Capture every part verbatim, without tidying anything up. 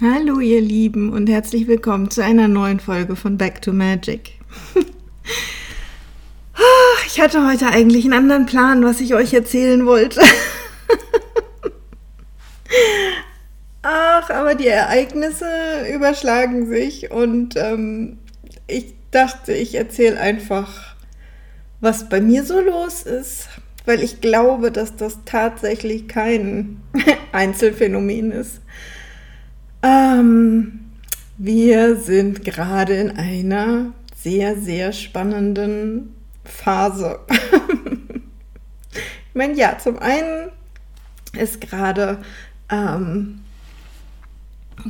Hallo ihr Lieben und herzlich willkommen zu einer neuen Folge von Back to Magic. Ich hatte heute eigentlich einen anderen Plan, was ich euch erzählen wollte. Ach, aber die Ereignisse überschlagen sich und ähm, ich dachte, ich erzähle einfach, was bei mir so los ist, weil ich glaube, dass das tatsächlich kein Einzelfenomen ist. Ähm, wir sind gerade in einer sehr, sehr spannenden Phase. Ich meine, ja, zum einen ist gerade ähm,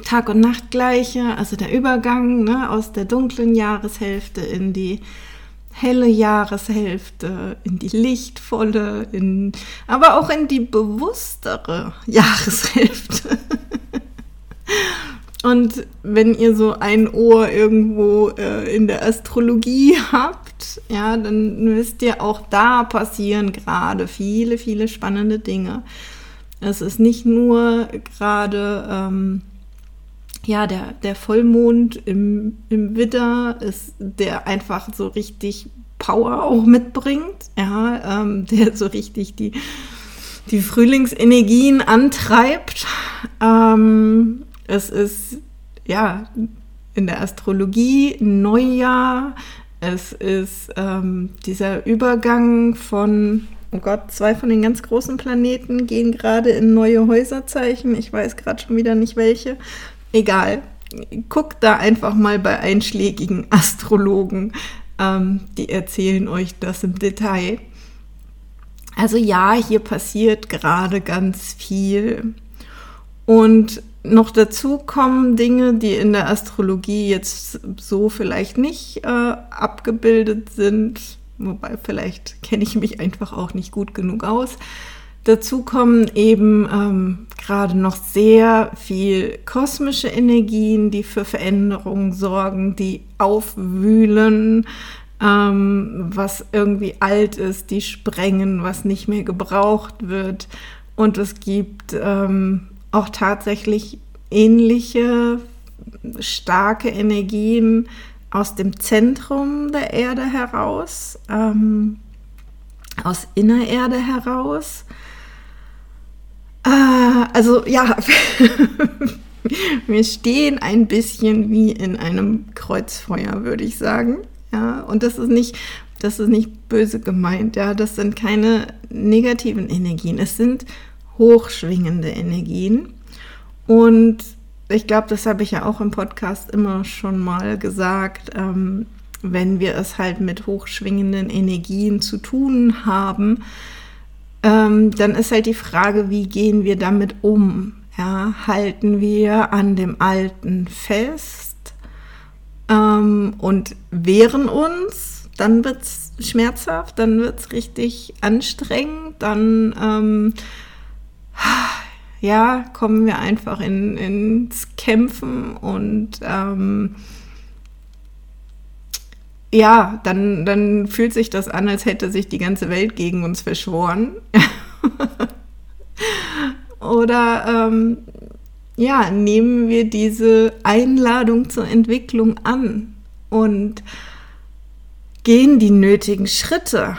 Tag- und Nachtgleiche, also der Übergang, ne, aus der dunklen Jahreshälfte in die helle Jahreshälfte, in die lichtvolle, in, aber auch in die bewusstere Jahreshälfte. Und wenn ihr so ein Ohr irgendwo äh, in der Astrologie habt, ja, dann wisst ihr, auch da passieren gerade viele, viele spannende Dinge. Es ist nicht nur gerade, ähm, ja, der, der Vollmond im, im Widder, ist, der einfach so richtig Power auch mitbringt, ja, ähm, der so richtig die, die Frühlingsenergien antreibt. Ähm, Es ist, ja, in der Astrologie Neujahr, es ist ähm, dieser Übergang von, oh Gott, zwei von den ganz großen Planeten gehen gerade in neue Häuserzeichen, ich weiß gerade schon wieder nicht welche, egal, guckt da einfach mal bei einschlägigen Astrologen, ähm, die erzählen euch das im Detail. Also ja, hier passiert gerade ganz viel und noch dazu kommen Dinge, die in der Astrologie jetzt so vielleicht nicht äh, abgebildet sind, wobei vielleicht kenne ich mich einfach auch nicht gut genug aus. Dazu kommen eben ähm, gerade noch sehr viel kosmische Energien, die für Veränderungen sorgen, die aufwühlen, ähm, was irgendwie alt ist, die sprengen, was nicht mehr gebraucht wird. Und es gibt Ähm, auch tatsächlich ähnliche starke Energien aus dem Zentrum der Erde heraus, ähm, aus Innererde heraus. Äh, also ja, wir stehen ein bisschen wie in einem Kreuzfeuer, würde ich sagen. Ja, und das ist nicht, das ist nicht böse gemeint. Ja, das sind keine negativen Energien. Es sind hochschwingende Energien und ich glaube, das habe ich ja auch im Podcast immer schon mal gesagt, ähm, wenn wir es halt mit hochschwingenden Energien zu tun haben, ähm, dann ist halt die Frage, wie gehen wir damit um? Ja, halten wir an dem Alten fest ähm, und wehren uns, dann wird es schmerzhaft, dann wird es richtig anstrengend, dann ähm, ja, kommen wir einfach in, ins Kämpfen und ähm, ja, dann, dann fühlt sich das an, als hätte sich die ganze Welt gegen uns verschworen. Oder ähm, ja, nehmen wir diese Einladung zur Entwicklung an und gehen die nötigen Schritte,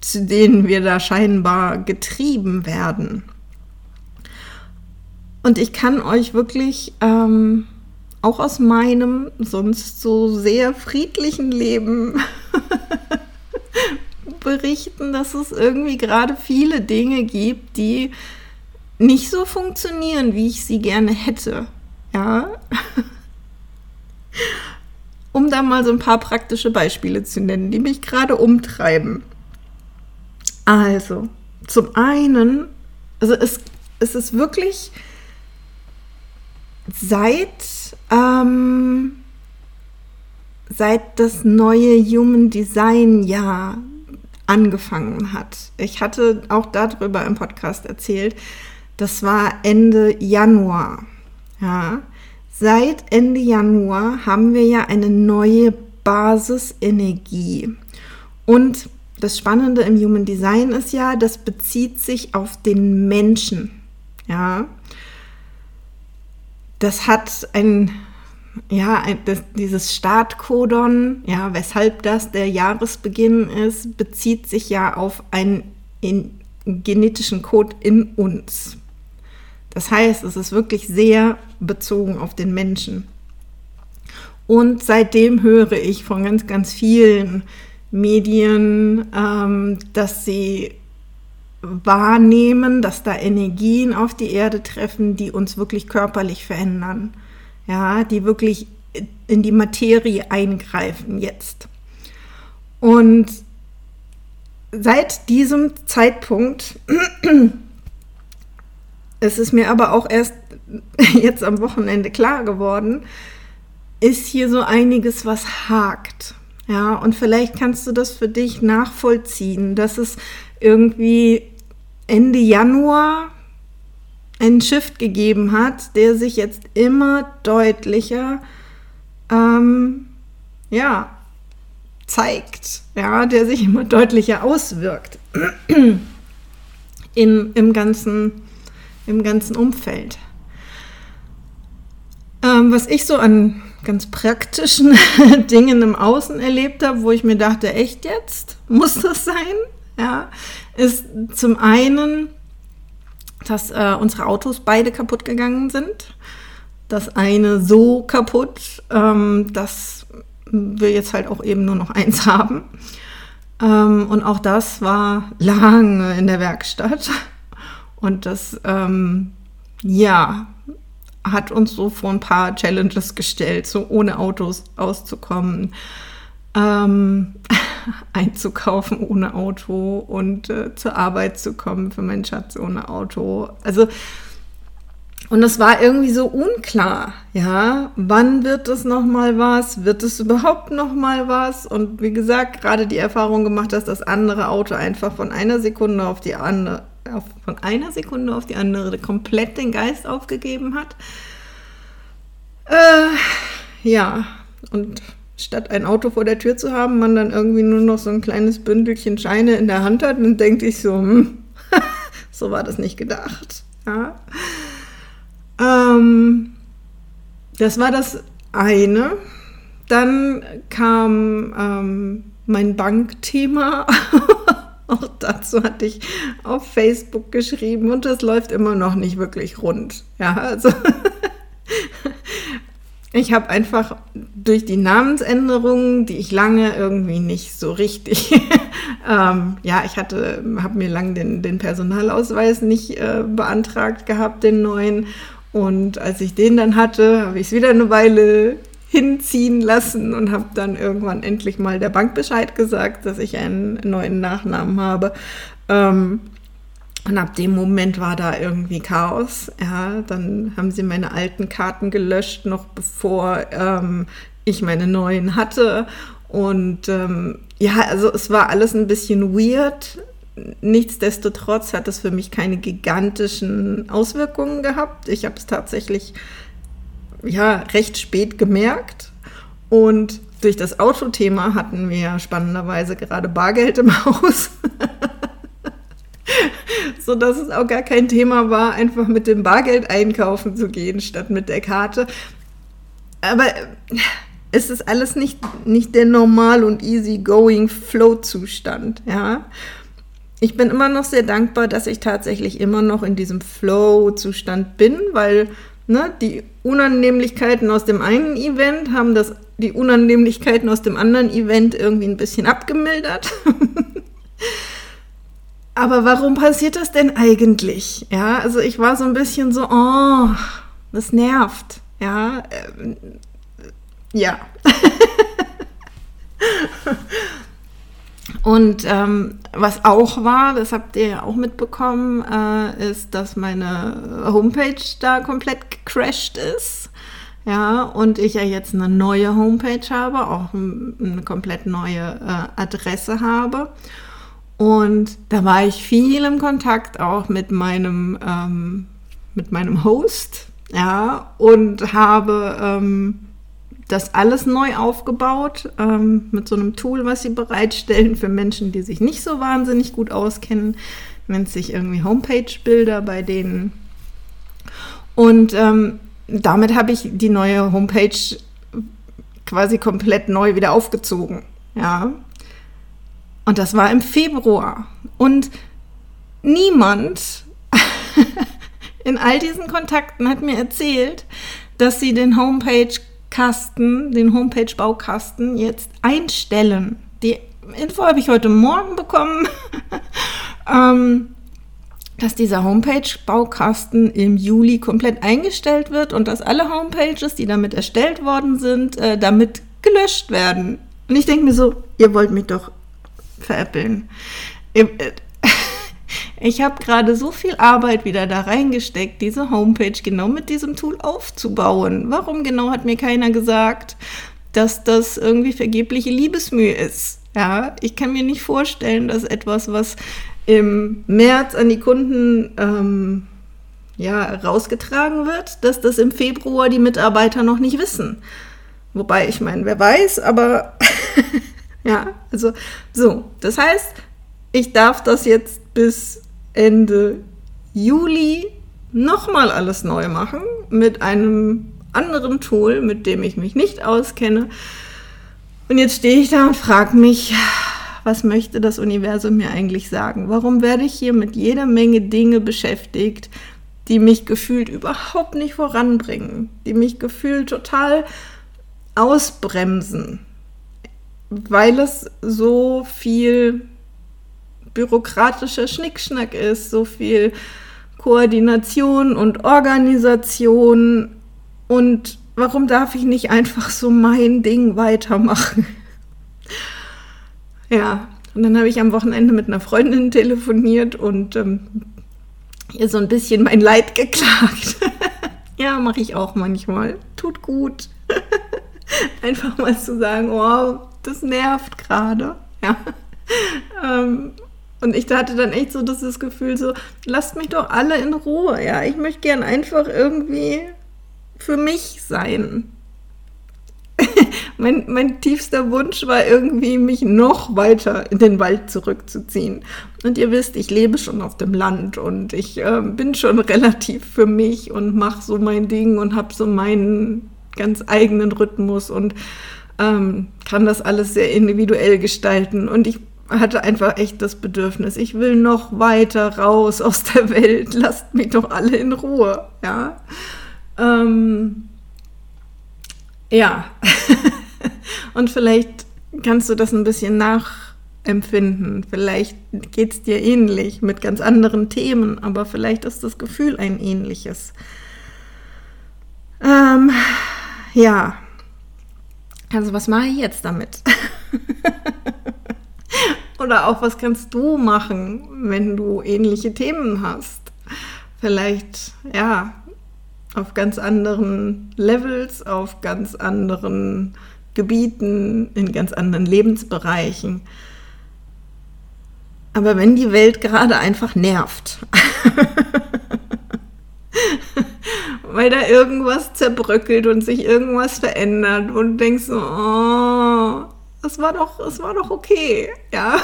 zu denen wir da scheinbar getrieben werden. Und ich kann euch wirklich ähm, auch aus meinem sonst so sehr friedlichen Leben berichten, dass es irgendwie gerade viele Dinge gibt, die nicht so funktionieren, wie ich sie gerne hätte. Ja? Um da mal so ein paar praktische Beispiele zu nennen, die mich gerade umtreiben. Also, zum einen, also es, es ist wirklich Seit, ähm, seit das neue Human Design Jahr angefangen hat. Ich hatte auch darüber im Podcast erzählt, das war Ende Januar. Ja, Seit Ende Januar haben wir ja eine neue Basisenergie. Und das Spannende im Human Design ist ja, das bezieht sich auf den Menschen. Ja, das hat ein, ja, ein, das, dieses Startkodon, ja, weshalb das der Jahresbeginn ist, bezieht sich ja auf einen in, genetischen Code in uns. Das heißt, es ist wirklich sehr bezogen auf den Menschen. Und seitdem höre ich von ganz, ganz vielen Medien, ähm, dass sie wahrnehmen, dass da Energien auf die Erde treffen, die uns wirklich körperlich verändern, ja, die wirklich in die Materie eingreifen jetzt. Und seit diesem Zeitpunkt, es ist mir aber auch erst jetzt am Wochenende klar geworden, ist hier so einiges, was hakt. Ja, und vielleicht kannst du das für dich nachvollziehen, dass es irgendwie Ende Januar einen Shift gegeben hat, der sich jetzt immer deutlicher ähm, ja, zeigt, ja, der sich immer deutlicher auswirkt in, im ganzen, im ganzen Umfeld. Ähm, was ich so an ganz praktischen Dingen im Außen erlebt habe, wo ich mir dachte, echt jetzt? Muss das sein? Ja, ist zum einen, dass äh, unsere Autos beide kaputt gegangen sind. Das eine so kaputt, ähm, dass wir jetzt halt auch eben nur noch eins haben. Ähm, und auch das war lange in der Werkstatt. Und das, ähm, ja, hat uns so vor ein paar Challenges gestellt, so ohne Autos auszukommen. Ähm, einzukaufen ohne Auto und äh, zur Arbeit zu kommen für meinen Schatz ohne Auto. Also, und das war irgendwie so unklar, ja, wann wird es nochmal was, wird es überhaupt nochmal was? Und wie gesagt, gerade die Erfahrung gemacht, dass das andere Auto einfach von einer Sekunde auf die andere, auf, von einer Sekunde auf die andere komplett den Geist aufgegeben hat. Äh, ja, und statt ein Auto vor der Tür zu haben, man dann irgendwie nur noch so ein kleines Bündelchen Scheine in der Hand hat, und denkt sich so, hm, so war das nicht gedacht. Ja. Ähm, das war das eine. Dann kam ähm, mein Bankthema. Auch dazu hatte ich auf Facebook geschrieben und das läuft immer noch nicht wirklich rund. Ja, also ich habe einfach durch die Namensänderungen, die ich lange irgendwie nicht so richtig, ähm, ja, ich hatte, habe mir lange den, den Personalausweis nicht äh, beantragt gehabt, den neuen. Und als ich den dann hatte, habe ich es wieder eine Weile hinziehen lassen und habe dann irgendwann endlich mal der Bank Bescheid gesagt, dass ich einen neuen Nachnamen habe. Ähm, Und ab dem Moment war da irgendwie Chaos. Ja, dann haben sie meine alten Karten gelöscht, noch bevor ähm, ich meine neuen hatte. Und ähm, ja, also es war alles ein bisschen weird. Nichtsdestotrotz hat es für mich keine gigantischen Auswirkungen gehabt. Ich habe es tatsächlich ja, recht spät gemerkt. Und durch das Autothema hatten wir spannenderweise gerade Bargeld im Haus. So dass es auch gar kein Thema war, einfach mit dem Bargeld einkaufen zu gehen, statt mit der Karte. Aber es ist alles nicht, nicht der normal und easygoing Flow-Zustand, ja. Ich bin immer noch sehr dankbar, dass ich tatsächlich immer noch in diesem Flow-Zustand bin, weil ne, die Unannehmlichkeiten aus dem einen Event haben das, die Unannehmlichkeiten aus dem anderen Event irgendwie ein bisschen abgemildert. Aber warum passiert das denn eigentlich? Ja, also ich war so ein bisschen so, oh, das nervt. Ja, ähm, ja. Und ähm, was auch war, das habt ihr ja auch mitbekommen, äh, ist, dass meine Homepage da komplett gecrashed ist. Ja, und ich ja jetzt eine neue Homepage habe, auch m- eine komplett neue äh, Adresse habe. Und da war ich viel im Kontakt auch mit meinem, ähm, mit meinem Host, ja, und habe ähm, das alles neu aufgebaut ähm, mit so einem Tool, was sie bereitstellen für Menschen, die sich nicht so wahnsinnig gut auskennen. Nennt sich irgendwie Homepage-Bilder bei denen. Und ähm, damit habe ich die neue Homepage quasi komplett neu wieder aufgezogen. Ja. Und das war im Februar. Und niemand in all diesen Kontakten hat mir erzählt, dass sie den Homepage-Kasten, den Homepage-Baukasten jetzt einstellen. Die Info habe ich heute Morgen bekommen, ähm, dass dieser Homepage-Baukasten im Juli komplett eingestellt wird und dass alle Homepages, die damit erstellt worden sind, äh, damit gelöscht werden. Und ich denke mir so, ihr wollt mich doch veräppeln. Ihr, äh, Ich habe gerade so viel Arbeit wieder da reingesteckt, diese Homepage genau mit diesem Tool aufzubauen. Warum genau hat mir keiner gesagt, dass das irgendwie vergebliche Liebesmühe ist? Ja, ich kann mir nicht vorstellen, dass etwas, was im März an die Kunden ähm, ja, rausgetragen wird, dass das im Februar die Mitarbeiter noch nicht wissen. Wobei, ich meine, wer weiß, aber ja, also so. Das heißt, ich darf das jetzt bis Ende Juli nochmal alles neu machen mit einem anderen Tool, mit dem ich mich nicht auskenne. Und jetzt stehe ich da und frage mich, was möchte das Universum mir eigentlich sagen? Warum werde ich hier mit jeder Menge Dinge beschäftigt, die mich gefühlt überhaupt nicht voranbringen, die mich gefühlt total ausbremsen, weil es so viel bürokratischer Schnickschnack ist, so viel Koordination und Organisation, und warum darf ich nicht einfach so mein Ding weitermachen? Ja, und dann habe ich am Wochenende mit einer Freundin telefoniert und ähm, ihr so ein bisschen mein Leid geklagt. Ja, mache ich auch manchmal. Tut gut. Einfach mal zu sagen, oh, das nervt gerade. Ja. ähm, Und ich hatte dann echt so das Gefühl so, lasst mich doch alle in Ruhe, ja. Ich möchte gern einfach irgendwie für mich sein. mein, mein tiefster Wunsch war irgendwie, mich noch weiter in den Wald zurückzuziehen. Und ihr wisst, ich lebe schon auf dem Land und ich äh, bin schon relativ für mich und mache so mein Ding und habe so meinen ganz eigenen Rhythmus und ähm, kann das alles sehr individuell gestalten. Und ich hatte einfach echt das Bedürfnis, ich will noch weiter raus aus der Welt, lasst mich doch alle in Ruhe, ja. Ähm, ja, und vielleicht kannst du das ein bisschen nachempfinden, vielleicht geht es dir ähnlich mit ganz anderen Themen, aber vielleicht ist das Gefühl ein ähnliches. Ähm, ja, also was mache ich jetzt damit? Oder auch, was kannst du machen, wenn du ähnliche Themen hast? Vielleicht, ja, auf ganz anderen Levels, auf ganz anderen Gebieten, in ganz anderen Lebensbereichen. Aber wenn die Welt gerade einfach nervt, weil da irgendwas zerbröckelt und sich irgendwas verändert und denkst so, oh, Es war doch, es war doch okay, ja,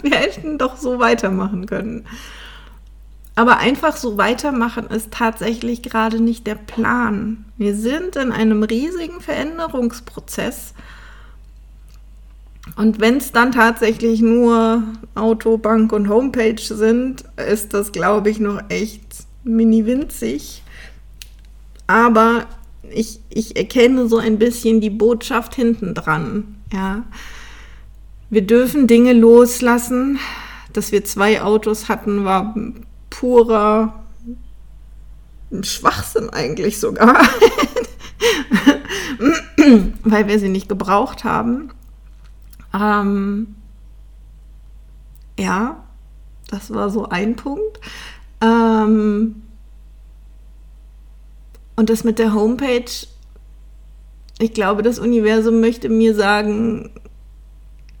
wir hätten doch so weitermachen können. Aber einfach so weitermachen ist tatsächlich gerade nicht der Plan. Wir sind in einem riesigen Veränderungsprozess. Und wenn es dann tatsächlich nur Auto, Bank und Homepage sind, ist das, glaube ich, noch echt mini winzig. Aber ich, ich erkenne so ein bisschen die Botschaft hinten dran. Ja, wir dürfen Dinge loslassen. Dass wir zwei Autos hatten, war purer Schwachsinn eigentlich sogar, weil wir sie nicht gebraucht haben. Ähm, ja, das war so ein Punkt. Ähm, und das mit der Homepage, ich glaube, das Universum möchte mir sagen,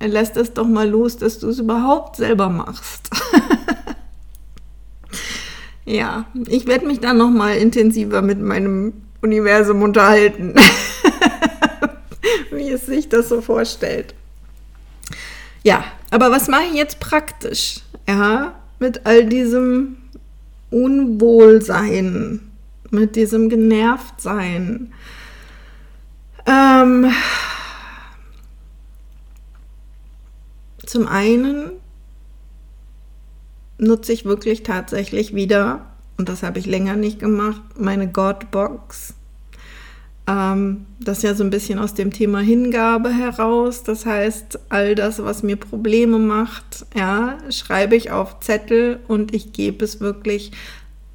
lass das doch mal los, dass du es überhaupt selber machst. Ja, ich werde mich dann nochmal intensiver mit meinem Universum unterhalten, wie es sich das so vorstellt. Ja, aber was mache ich jetzt praktisch, ja, mit all diesem Unwohlsein, mit diesem Genervtsein? Ähm, zum einen nutze ich wirklich tatsächlich wieder, und das habe ich länger nicht gemacht, meine God Box. Ähm, das ja so ein bisschen aus dem Thema Hingabe heraus. Das heißt, all das, was mir Probleme macht, ja, schreibe ich auf Zettel und ich gebe es wirklich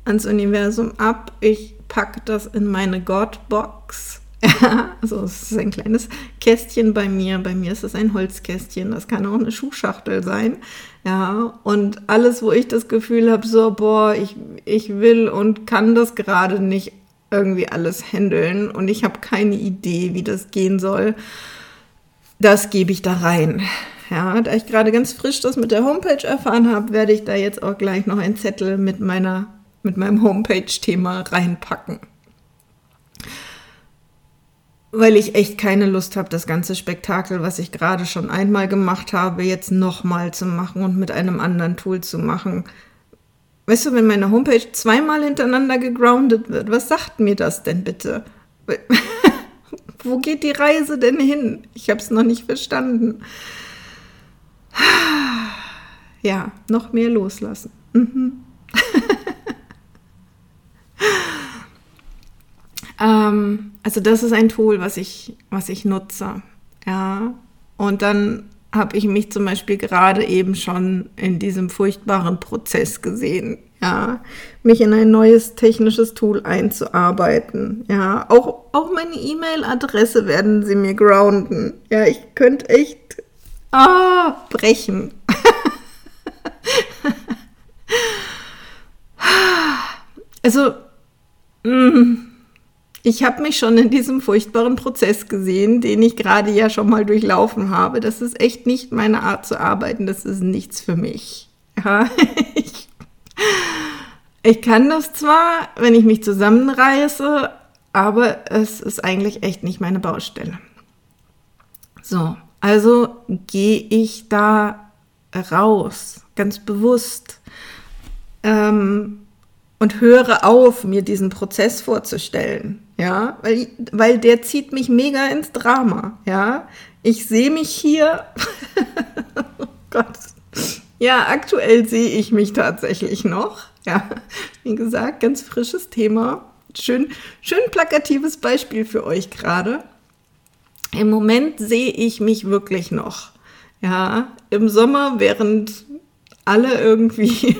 ans Universum ab. Ich packe das in meine God Box. Ja, also es ist ein kleines Kästchen bei mir. Bei mir ist es ein Holzkästchen. Das kann auch eine Schuhschachtel sein. Ja, und alles, wo ich das Gefühl habe, so, boah, ich, ich will und kann das gerade nicht irgendwie alles handeln und ich habe keine Idee, wie das gehen soll, das gebe ich da rein. Ja, da ich gerade ganz frisch das mit der Homepage erfahren habe, werde ich da jetzt auch gleich noch einen Zettel mit meiner, mit meinem Homepage-Thema reinpacken. Weil ich echt keine Lust habe, das ganze Spektakel, was ich gerade schon einmal gemacht habe, jetzt nochmal zu machen und mit einem anderen Tool zu machen. Weißt du, wenn meine Homepage zweimal hintereinander gegroundet wird, was sagt mir das denn bitte? Wo geht die Reise denn hin? Ich habe es noch nicht verstanden. Ja, noch mehr loslassen. Mhm. ähm, also das ist ein Tool, was ich, was ich nutze. Ja, und dann habe ich mich zum Beispiel gerade eben schon in diesem furchtbaren Prozess gesehen, ja, mich in ein neues technisches Tool einzuarbeiten, ja, auch, auch meine E-Mail-Adresse werden sie mir grounden, ja, ich könnte echt, ah, brechen. Also, mh. Ich habe mich schon in diesem furchtbaren Prozess gesehen, den ich gerade ja schon mal durchlaufen habe. Das ist echt nicht meine Art zu arbeiten. Das ist nichts für mich. Ja, ich, ich kann das zwar, wenn ich mich zusammenreiße, aber es ist eigentlich echt nicht meine Baustelle. So, also gehe ich da raus, ganz bewusst. Ähm, Und höre auf, mir diesen Prozess vorzustellen, ja, weil, weil der zieht mich mega ins Drama, ja. Ich sehe mich hier, oh Gott, ja, aktuell sehe ich mich tatsächlich noch, ja. Wie gesagt, ganz frisches Thema, schön, schön plakatives Beispiel für euch gerade. Im Moment sehe ich mich wirklich noch, ja, im Sommer, während alle irgendwie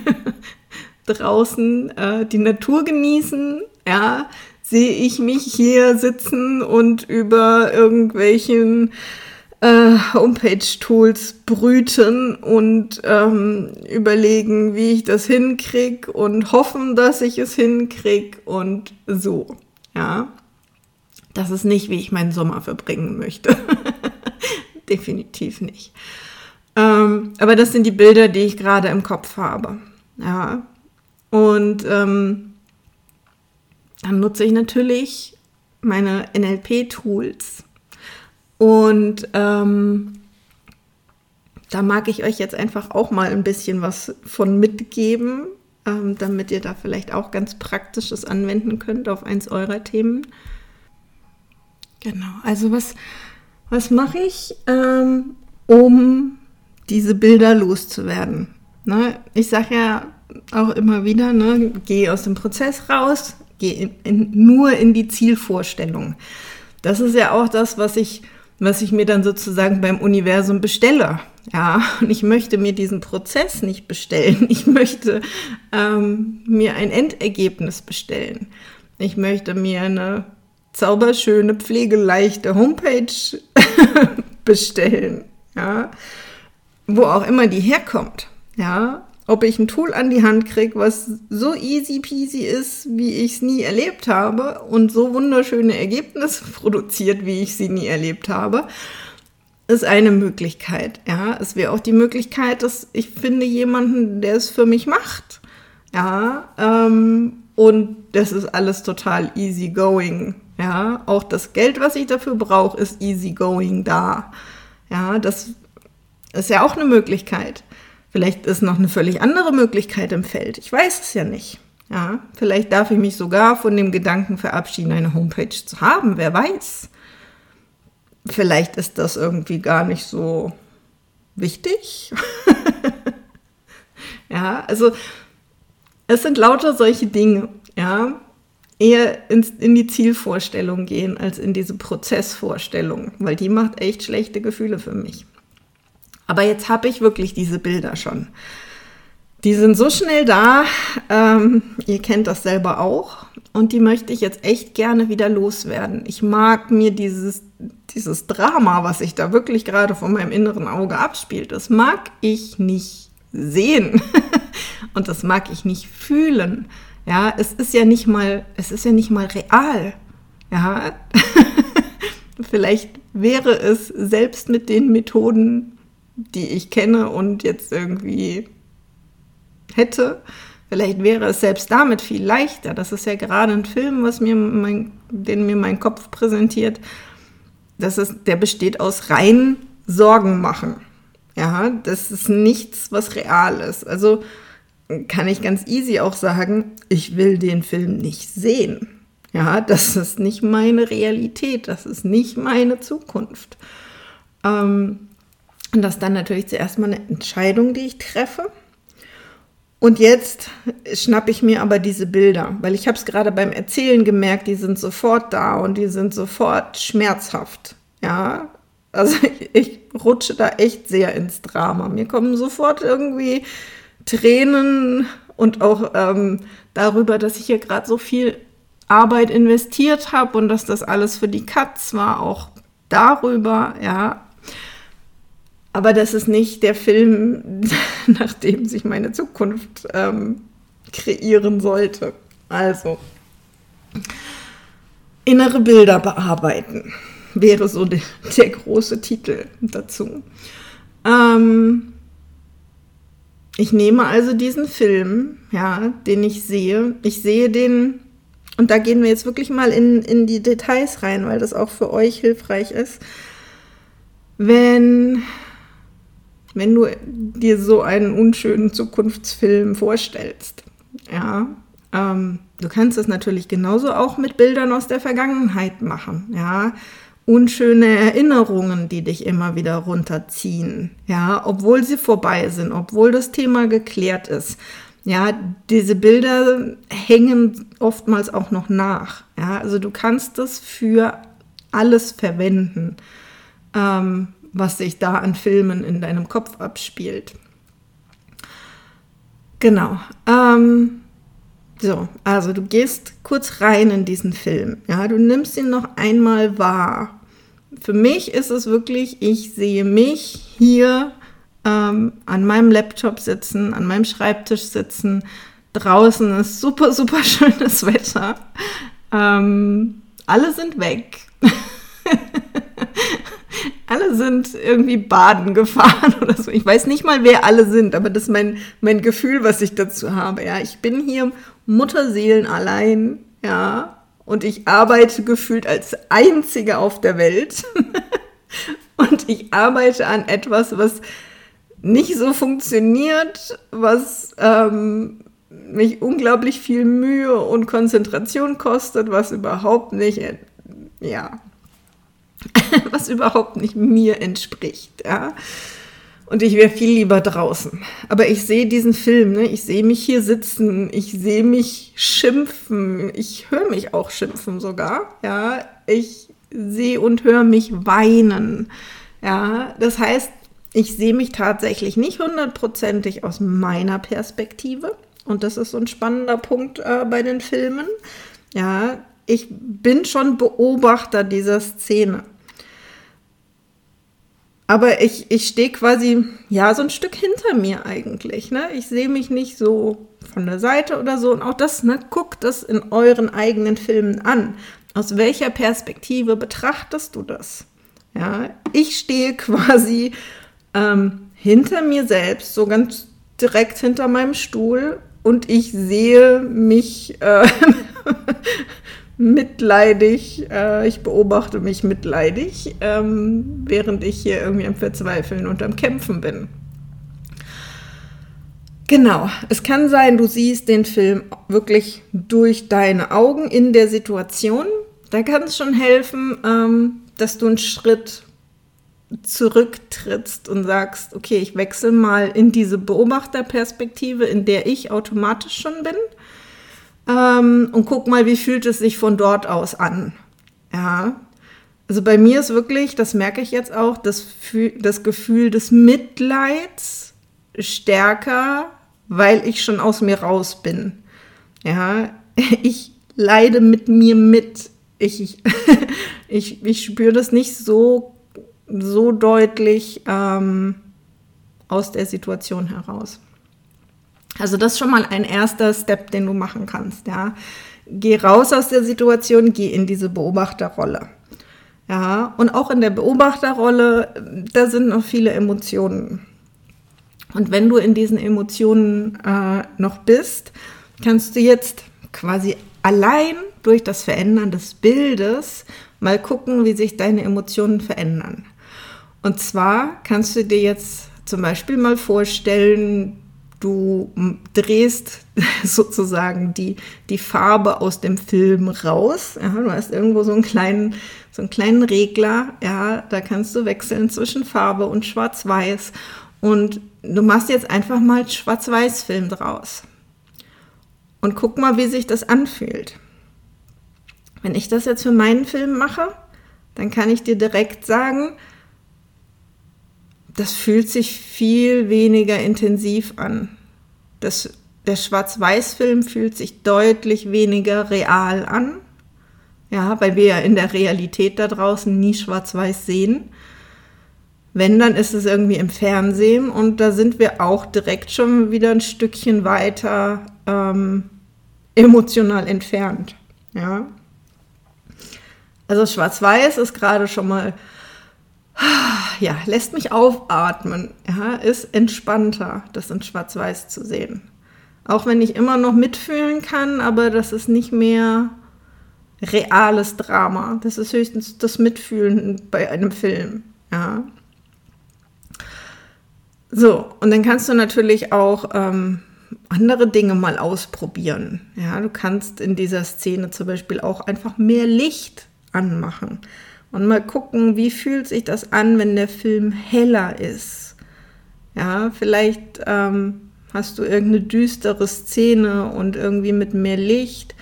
draußen äh, die Natur genießen, ja, sehe ich mich hier sitzen und über irgendwelchen äh, Homepage-Tools brüten und ähm, überlegen, wie ich das hinkriege und hoffen, dass ich es hinkriege und so, ja. Das ist nicht, wie ich meinen Sommer verbringen möchte. Definitiv nicht. Ähm, aber das sind die Bilder, die ich gerade im Kopf habe, ja. Und ähm, dann nutze ich natürlich meine N L P-Tools. Und ähm, da mag ich euch jetzt einfach auch mal ein bisschen was von mitgeben, ähm, damit ihr da vielleicht auch ganz Praktisches anwenden könnt auf eins eurer Themen. Genau, also was, was mache ich, ähm, um diese Bilder loszuwerden? Ne? Ich sage ja, auch immer wieder, ne, geh aus dem Prozess raus, geh in, in, nur in die Zielvorstellung. Das ist ja auch das, was ich, was ich mir dann sozusagen beim Universum bestelle. Ja, und ich möchte mir diesen Prozess nicht bestellen. Ich möchte ähm, mir ein Endergebnis bestellen. Ich möchte mir eine zauberschöne, pflegeleichte Homepage bestellen. Ja, wo auch immer die herkommt. Ja, ob ich ein Tool an die Hand kriege, was so easy peasy ist, wie ich es nie erlebt habe und so wunderschöne Ergebnisse produziert, wie ich sie nie erlebt habe, ist eine Möglichkeit. Ja, es wäre auch die Möglichkeit, dass ich finde jemanden, der es für mich macht. ja, ähm, und das ist alles total easy going, ja, auch das Geld, was ich dafür brauche, ist easy going da, ja, das ist ja auch eine Möglichkeit, vielleicht ist noch eine völlig andere Möglichkeit im Feld, ich weiß es ja nicht, ja, vielleicht darf ich mich sogar von dem Gedanken verabschieden, eine Homepage zu haben, wer weiß, vielleicht ist das irgendwie gar nicht so wichtig. Ja, also es sind lauter solche Dinge, ja, eher in, in die Zielvorstellung gehen als in diese Prozessvorstellung, weil die macht echt schlechte Gefühle für mich. Aber jetzt habe ich wirklich diese Bilder schon. Die sind so schnell da, ähm, ihr kennt das selber auch, und die möchte ich jetzt echt gerne wieder loswerden. Ich mag mir dieses, dieses Drama, was sich da wirklich gerade vor meinem inneren Auge abspielt, das mag ich nicht sehen und das mag ich nicht fühlen. Ja, es ist ja nicht mal, es ist ja nicht mal real. Ja, vielleicht wäre es selbst mit den Methoden, die ich kenne und jetzt irgendwie hätte, vielleicht wäre es selbst damit viel leichter. Das ist ja gerade ein Film, was mir mein, den mir mein Kopf präsentiert. Das ist, der besteht aus rein Sorgen machen. Ja, das ist nichts, was real ist. Also kann ich ganz easy auch sagen, ich will den Film nicht sehen. Ja, das ist nicht meine Realität, das ist nicht meine Zukunft. Ähm, und das ist dann natürlich zuerst mal eine Entscheidung, die ich treffe. Und jetzt schnappe ich mir aber diese Bilder, weil ich habe es gerade beim Erzählen gemerkt, die sind sofort da und die sind sofort schmerzhaft. Ja, also ich, ich rutsche da echt sehr ins Drama. Mir kommen sofort irgendwie Tränen und auch ähm, darüber, dass ich hier gerade so viel Arbeit investiert habe und dass das alles für die Katz war, auch darüber, ja. Aber das ist nicht der Film, nach dem sich meine Zukunft ähm, kreieren sollte. Also, innere Bilder bearbeiten wäre so de- der große Titel dazu. Ähm, ich nehme also diesen Film, ja, den ich sehe. Ich sehe den, und da gehen wir jetzt wirklich mal in, in die Details rein, weil das auch für euch hilfreich ist. Wenn... Wenn du dir so einen unschönen Zukunftsfilm vorstellst, ja, ähm, du kannst es natürlich genauso auch mit Bildern aus der Vergangenheit machen, ja, unschöne Erinnerungen, die dich immer wieder runterziehen, ja, obwohl sie vorbei sind, obwohl das Thema geklärt ist, ja, diese Bilder hängen oftmals auch noch nach, ja, also du kannst das für alles verwenden, ähm, was sich da an Filmen in deinem Kopf abspielt. Genau. Ähm, so, also du gehst kurz rein in diesen Film. Ja, du nimmst ihn noch einmal wahr. Für mich ist es wirklich, ich sehe mich hier ähm, an meinem Laptop sitzen, an meinem Schreibtisch sitzen. Draußen ist super, super schönes Wetter. Ähm, alle sind weg. Alle sind irgendwie baden gefahren oder so. Ich weiß nicht mal, wer alle sind, aber das ist mein, mein Gefühl, was ich dazu habe. Ja, ich bin hier Mutterseelen allein, ja, und ich arbeite gefühlt als Einzige auf der Welt. Und ich arbeite an etwas, was nicht so funktioniert, was ähm, mich unglaublich viel Mühe und Konzentration kostet, was überhaupt nicht, äh, ja... was überhaupt nicht mir entspricht, ja. Und ich wäre viel lieber draußen. Aber ich sehe diesen Film, ne? Ich sehe mich hier sitzen, ich sehe mich schimpfen, ich höre mich auch schimpfen sogar, ja. Ich sehe und höre mich weinen, ja. Das heißt, ich sehe mich tatsächlich nicht hundertprozentig aus meiner Perspektive. Und das ist so ein spannender Punkt äh, bei den Filmen, ja. Ich bin schon Beobachter dieser Szene. Aber ich, ich stehe quasi, ja, so ein Stück hinter mir eigentlich. Ne? Ich sehe mich nicht so von der Seite oder so. Und auch das, ne, guckt das in euren eigenen Filmen an. Aus welcher Perspektive betrachtest du das? Ja, ich stehe quasi ähm, hinter mir selbst, so ganz direkt hinter meinem Stuhl. und ich sehe mich äh, mitleidig, äh, ich beobachte mich mitleidig, ähm, während ich hier irgendwie am Verzweifeln und am Kämpfen bin. Genau, es kann sein, du siehst den Film wirklich durch deine Augen in der Situation. Da kann es schon helfen, ähm, dass du einen Schritt zurücktrittst und sagst, okay, ich wechsle mal in diese Beobachterperspektive, in der ich automatisch schon bin, ähm, und guck mal, wie fühlt es sich von dort aus an. Ja, also bei mir ist wirklich, das merke ich jetzt auch, das, das Gefühl des Mitleids stärker, weil ich schon aus mir raus bin. Ja, ich leide mit mir mit. Ich, ich, ich, ich spüre das nicht so, so deutlich ähm, aus der Situation heraus. Also das ist schon mal ein erster Step, den du machen kannst. Ja? Geh raus aus der Situation, geh in diese Beobachterrolle. Ja? Und auch in der Beobachterrolle, da sind noch viele Emotionen. Und wenn du in diesen Emotionen äh, noch bist, kannst du jetzt quasi allein durch das Verändern des Bildes mal gucken, wie sich deine Emotionen verändern. Und zwar kannst du dir jetzt zum Beispiel mal vorstellen, du drehst sozusagen die, die Farbe aus dem Film raus. Ja, du hast irgendwo so einen kleinen, so einen kleinen Regler. Ja, da kannst du wechseln zwischen Farbe und Schwarz-Weiß. Und du machst jetzt einfach mal einen Schwarz-Weiß-Film draus. Und guck mal, wie sich das anfühlt. Wenn ich das jetzt für meinen Film mache, dann kann ich dir direkt sagen, das fühlt sich viel weniger intensiv an. Das, der Schwarz-Weiß-Film fühlt sich deutlich weniger real an. Ja, weil wir ja in der Realität da draußen nie schwarz-weiß sehen. Wenn, dann ist es irgendwie im Fernsehen und da sind wir auch direkt schon wieder ein Stückchen weiter ähm, emotional entfernt. Ja. Also Schwarz-Weiß ist gerade schon mal, ja, lässt mich aufatmen, ja, ist entspannter, das in Schwarz-Weiß zu sehen. Auch wenn ich immer noch mitfühlen kann, aber das ist nicht mehr reales Drama. Das ist höchstens das Mitfühlen bei einem Film, ja. So, und dann kannst du natürlich auch ähm, andere Dinge mal ausprobieren. Ja, du kannst in dieser Szene zum Beispiel auch einfach mehr Licht anmachen und mal gucken, wie fühlt sich das an, wenn der Film heller ist. Ja, vielleicht ähm, hast du irgendeine düstere Szene und irgendwie mit mehr Licht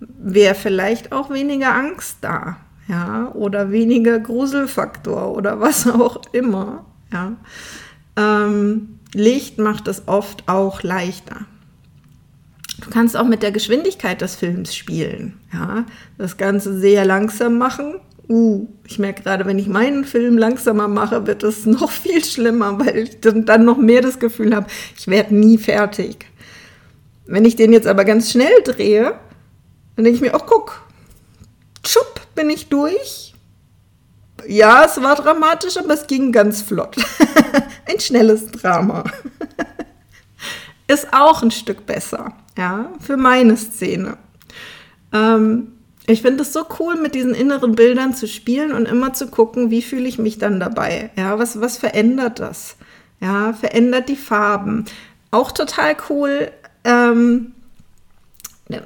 wäre vielleicht auch weniger Angst da, ja, oder weniger Gruselfaktor oder was auch immer, ja. Ähm, Licht macht es oft auch leichter. Du kannst auch mit der Geschwindigkeit des Films spielen, ja, das Ganze sehr langsam machen. Uh, ich merke gerade, wenn ich meinen Film langsamer mache, wird es noch viel schlimmer, weil ich dann noch mehr das Gefühl habe, ich werde nie fertig. Wenn ich den jetzt aber ganz schnell drehe, dann denke ich mir, oh guck, tschupp, bin ich durch. Ja, es war dramatisch, aber es ging ganz flott. Ein schnelles Drama. Ist auch ein Stück besser, ja, für meine Szene. Ähm, ich finde es so cool, mit diesen inneren Bildern zu spielen und immer zu gucken, wie fühle ich mich dann dabei, ja, was, was verändert das, ja, verändert die Farben. Auch total cool, ähm,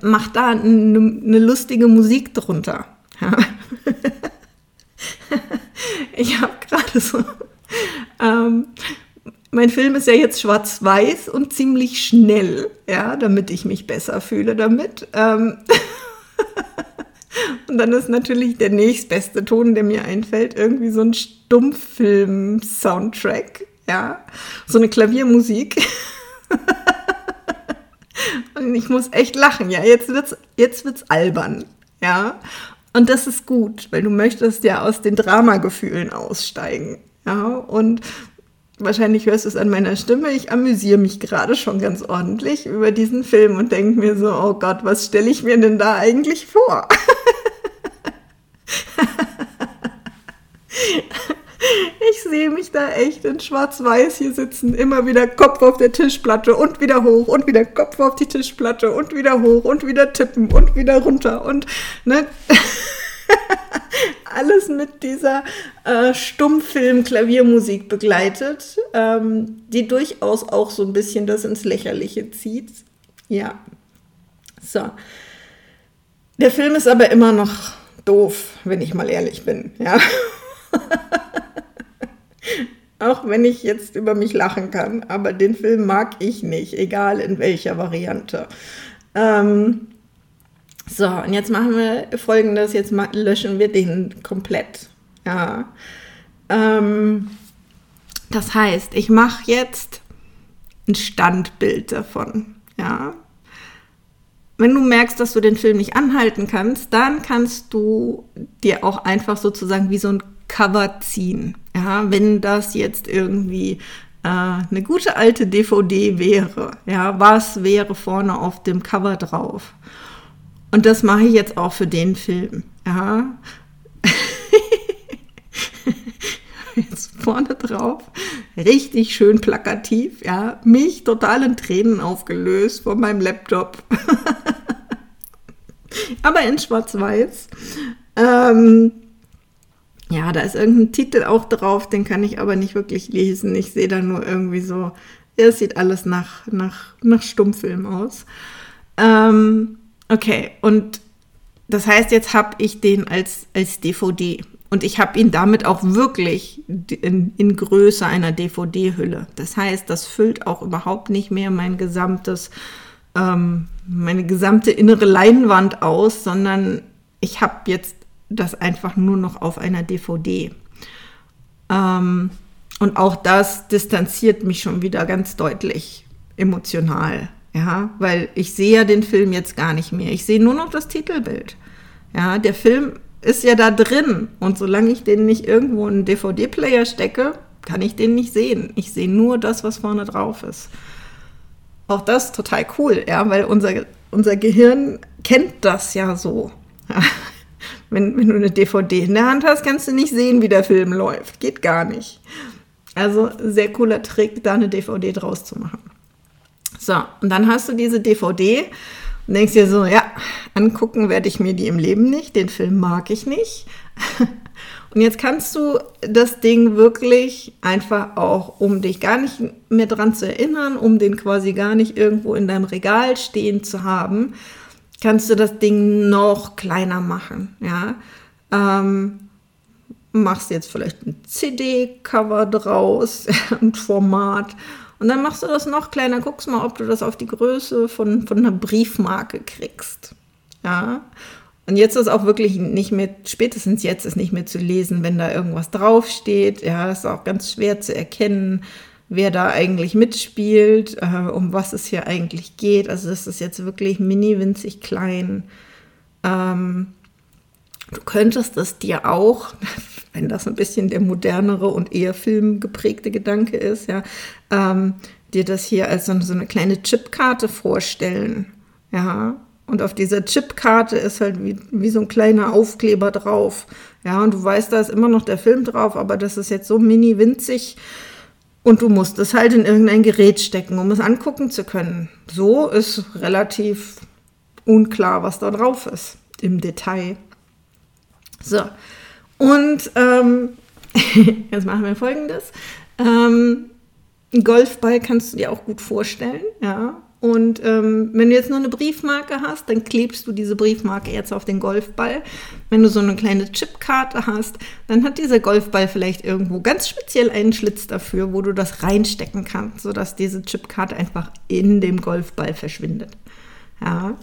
macht da eine ne lustige Musik drunter, ja. Ich habe gerade so... ähm, Mein Film ist ja jetzt schwarz-weiß und ziemlich schnell, ja, damit ich mich besser fühle damit. Ähm und dann ist natürlich der nächstbeste Ton, der mir einfällt, irgendwie so ein Stummfilm-Soundtrack, ja, so eine Klaviermusik. Und ich muss echt lachen, ja, jetzt wird's, jetzt wird's albern, ja. Und das ist gut, weil du möchtest ja aus den Dramagefühlen aussteigen, ja, und... Wahrscheinlich hörst du es an meiner Stimme, ich amüsiere mich gerade schon ganz ordentlich über diesen Film und denke mir so, oh Gott, was stelle ich mir denn da eigentlich vor? Ich sehe mich da echt in schwarz-weiß hier sitzen, immer wieder Kopf auf der Tischplatte und wieder hoch und wieder Kopf auf die Tischplatte und wieder hoch und wieder tippen und wieder runter und ne, alles mit dieser äh, Stummfilm-Klaviermusik begleitet, ähm, die durchaus auch so ein bisschen das ins Lächerliche zieht. Ja, so. Der Film ist aber immer noch doof, wenn ich mal ehrlich bin, ja. Auch wenn ich jetzt über mich lachen kann, aber den Film mag ich nicht, egal in welcher Variante. Ähm, so, und jetzt machen wir Folgendes, jetzt ma- löschen wir den komplett. Ja. Ähm, das heißt, ich mache jetzt ein Standbild davon, ja. Wenn du merkst, dass du den Film nicht anhalten kannst, dann kannst du dir auch einfach sozusagen wie so ein Cover ziehen. Ja, wenn das jetzt irgendwie äh, eine gute alte D V D wäre, ja, was wäre vorne auf dem Cover drauf? Und das mache ich jetzt auch für den Film. Ja. Jetzt vorne drauf, richtig schön plakativ, ja, mich total in Tränen aufgelöst von meinem Laptop. Aber in schwarz-weiß. Ähm, ja, da ist irgendein Titel auch drauf, den kann ich aber nicht wirklich lesen. Ich sehe da nur irgendwie so, es sieht alles nach, nach, nach Stummfilm aus. Ähm, okay, und das heißt, jetzt habe ich den als, als D V D. Und ich habe ihn damit auch wirklich in, in Größe einer D V D-Hülle. Das heißt, das füllt auch überhaupt nicht mehr mein gesamtes, ähm, meine gesamte innere Leinwand aus, sondern ich habe jetzt das einfach nur noch auf einer D V D. Ähm, und auch das distanziert mich schon wieder ganz deutlich emotional, ja, weil ich sehe ja den Film jetzt gar nicht mehr. Ich sehe nur noch das Titelbild. Ja, der Film ist ja da drin und solange ich den nicht irgendwo in einen D V D-Player stecke, kann ich den nicht sehen. Ich sehe nur das, was vorne drauf ist. Auch das ist total cool, ja, weil unser, unser Gehirn kennt das ja so. Ja. Wenn, wenn du eine D V D in der Hand hast, kannst du nicht sehen, wie der Film läuft. Geht gar nicht. Also sehr cooler Trick, da eine D V D draus zu machen. So, und dann hast du diese D V D und denkst dir so, ja, angucken werde ich mir die im Leben nicht, den Film mag ich nicht. Und jetzt kannst du das Ding wirklich einfach auch, um dich gar nicht mehr dran zu erinnern, um den quasi gar nicht irgendwo in deinem Regal stehen zu haben, kannst du das Ding noch kleiner machen, ja. Ähm, machst jetzt vielleicht ein C D-Cover draus, ein Format. Und dann machst du das noch kleiner, guckst mal, ob du das auf die Größe von, von einer Briefmarke kriegst. Ja. Und jetzt ist auch wirklich nicht mehr, spätestens jetzt ist nicht mehr zu lesen, wenn da irgendwas draufsteht. Ja, ist auch ganz schwer zu erkennen, wer da eigentlich mitspielt, äh, um was es hier eigentlich geht. Also das ist jetzt wirklich mini winzig klein. Ähm, du könntest das dir auch, wenn das ein bisschen der modernere und eher filmgeprägte Gedanke ist, ja, ähm, dir das hier als so, so eine kleine Chipkarte vorstellen, ja, und auf dieser Chipkarte ist halt wie, wie so ein kleiner Aufkleber drauf, ja, und du weißt, da ist immer noch der Film drauf, aber das ist jetzt so mini winzig und du musst es halt in irgendein Gerät stecken, um es angucken zu können. So ist relativ unklar, was da drauf ist, im Detail. So. Und ähm, jetzt machen wir Folgendes. Ähm, einen Golfball kannst du dir auch gut vorstellen, ja. Und ähm, wenn du jetzt nur eine Briefmarke hast, dann klebst du diese Briefmarke jetzt auf den Golfball. Wenn du so eine kleine Chipkarte hast, dann hat dieser Golfball vielleicht irgendwo ganz speziell einen Schlitz dafür, wo du das reinstecken kannst, sodass diese Chipkarte einfach in dem Golfball verschwindet. Ja.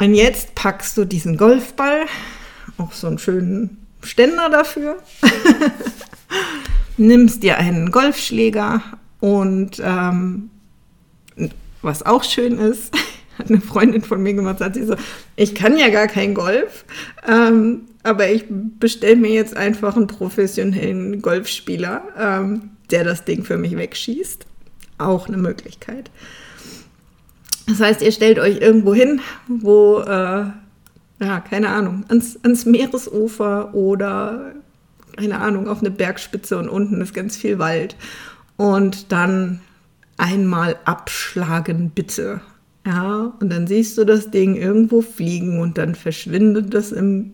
Und jetzt packst du diesen Golfball, auch so einen schönen Ständer dafür, nimmst dir einen Golfschläger und ähm, was auch schön ist, hat eine Freundin von mir gemacht, sagt sie so, ich kann ja gar kein Golf, ähm, aber ich bestelle mir jetzt einfach einen professionellen Golfspieler, ähm, der das Ding für mich wegschießt. Auch eine Möglichkeit. Das heißt, ihr stellt euch irgendwo hin, wo... Äh, ja, keine Ahnung, ans, ans Meeresufer oder keine Ahnung, auf eine Bergspitze und unten ist ganz viel Wald. Und dann einmal abschlagen, bitte. Ja, und dann siehst du das Ding irgendwo fliegen und dann verschwindet das im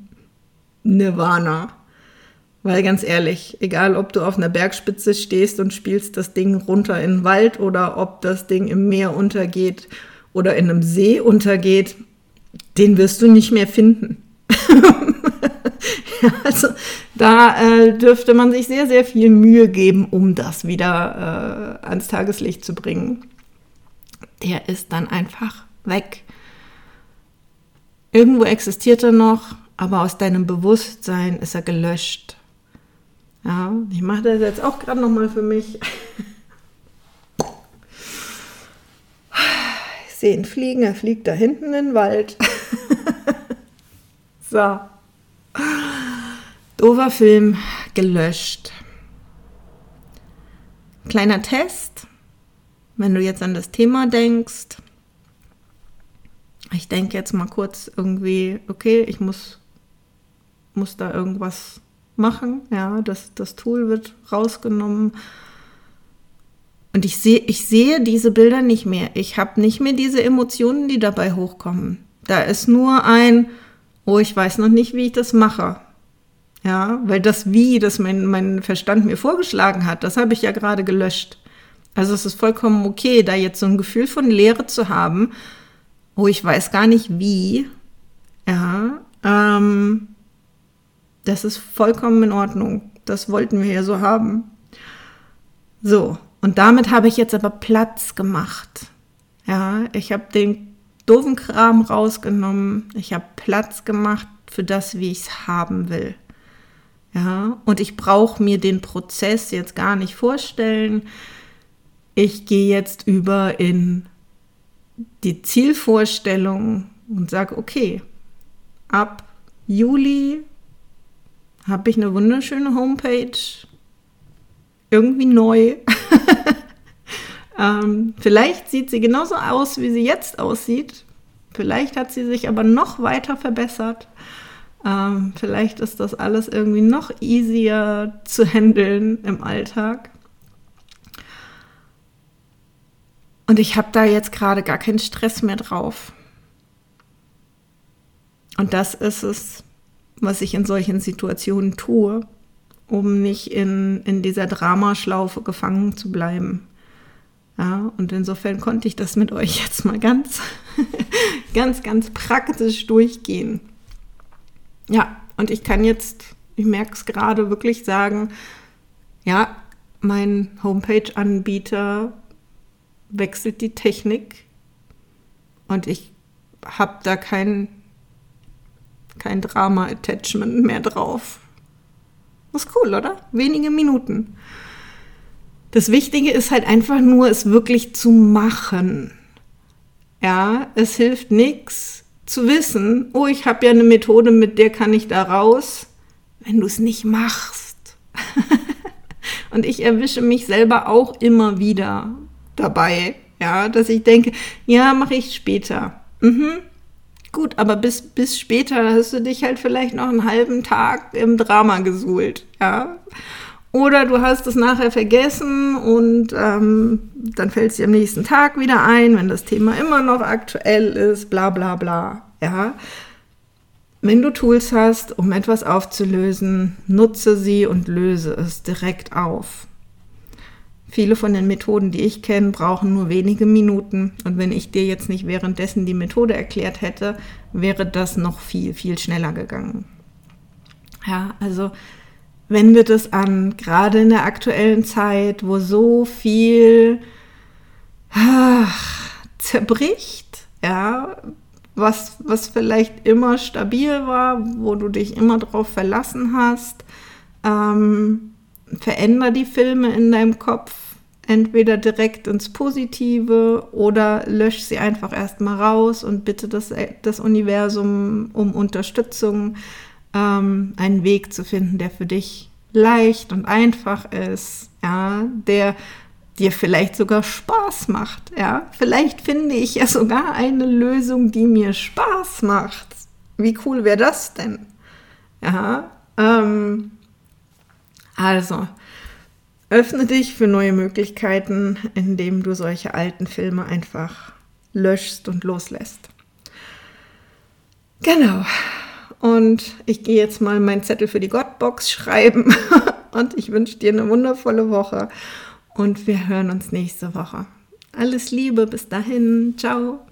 Nirvana. Weil ganz ehrlich, egal ob du auf einer Bergspitze stehst und spielst das Ding runter in den Wald oder ob das Ding im Meer untergeht oder in einem See untergeht, den wirst du nicht mehr finden. Ja, also da äh, dürfte man sich sehr, sehr viel Mühe geben, um das wieder äh, ans Tageslicht zu bringen. Der ist dann einfach weg. Irgendwo existiert er noch, aber aus deinem Bewusstsein ist er gelöscht. Ja, ich mache das jetzt auch gerade nochmal für mich. Ich sehe ihn fliegen, er fliegt da hinten in den Wald. So. Doofer Film, gelöscht. Kleiner Test, wenn du jetzt an das Thema denkst. Ich denke jetzt mal kurz irgendwie, okay, ich muss, muss da irgendwas machen. Ja, das, das Tool wird rausgenommen. Und ich sehe, ich sehe diese Bilder nicht mehr. Ich habe nicht mehr diese Emotionen, die dabei hochkommen. Da ist nur ein, oh, ich weiß noch nicht, wie ich das mache. Ja, weil das Wie, das mein, mein Verstand mir vorgeschlagen hat, das habe ich ja gerade gelöscht. Also es ist vollkommen okay, da jetzt so ein Gefühl von Leere zu haben. Oh, ich weiß gar nicht wie. Ja, ähm, das ist vollkommen in Ordnung. Das wollten wir ja so haben. So, und damit habe ich jetzt aber Platz gemacht. Ja, ich habe den doofen Kram rausgenommen. Ich habe Platz gemacht für das, wie ich es haben will. Ja, und ich brauche mir den Prozess jetzt gar nicht vorstellen. Ich gehe jetzt über in die Zielvorstellung und sage, okay, ab Juli habe ich eine wunderschöne Homepage, irgendwie neu. ähm, vielleicht sieht sie genauso aus, wie sie jetzt aussieht. Vielleicht hat sie sich aber noch weiter verbessert. Ähm, vielleicht ist das alles irgendwie noch easier zu handeln im Alltag. Und ich habe da jetzt gerade gar keinen Stress mehr drauf. Und das ist es, was ich in solchen Situationen tue, um nicht in, in dieser Dramaschlaufe gefangen zu bleiben. Ja, und insofern konnte ich das mit euch jetzt mal ganz, ganz, ganz praktisch durchgehen. Ja, und ich kann jetzt, ich merke es gerade, wirklich sagen, ja, mein Homepage-Anbieter wechselt die Technik und ich habe da kein, kein Drama-Attachment mehr drauf. Ist cool, oder? Wenige Minuten. Das Wichtige ist halt einfach nur, es wirklich zu machen. Ja, es hilft nichts zu wissen, oh, ich habe ja eine Methode, mit der kann ich da raus, wenn du es nicht machst. Und ich erwische mich selber auch immer wieder dabei, ja, dass ich denke, ja, mache ich später. Mhm. Gut, aber bis, bis später hast du dich halt vielleicht noch einen halben Tag im Drama gesuhlt, ja. Oder du hast es nachher vergessen und ähm, dann fällt es dir am nächsten Tag wieder ein, wenn das Thema immer noch aktuell ist, bla bla bla, ja. Wenn du Tools hast, um etwas aufzulösen, nutze sie und löse es direkt auf. Viele von den Methoden, die ich kenne, brauchen nur wenige Minuten. Und wenn ich dir jetzt nicht währenddessen die Methode erklärt hätte, wäre das noch viel, viel schneller gegangen. Ja, also wende das an, gerade in der aktuellen Zeit, wo so viel ach, zerbricht, ja, was, was vielleicht immer stabil war, wo du dich immer drauf verlassen hast, ähm, veränder die Filme in deinem Kopf, entweder direkt ins Positive oder lösch sie einfach erstmal raus und bitte das, das Universum um Unterstützung, ähm, einen Weg zu finden, der für dich leicht und einfach ist, ja, der dir vielleicht sogar Spaß macht. Ja? Vielleicht finde ich ja sogar eine Lösung, die mir Spaß macht. Wie cool wäre das denn? Ja, ähm, Also, öffne dich für neue Möglichkeiten, indem du solche alten Filme einfach löschst und loslässt. Genau. Und ich gehe jetzt mal meinen Zettel für die God Box schreiben und ich wünsche dir eine wundervolle Woche und wir hören uns nächste Woche. Alles Liebe, bis dahin, ciao.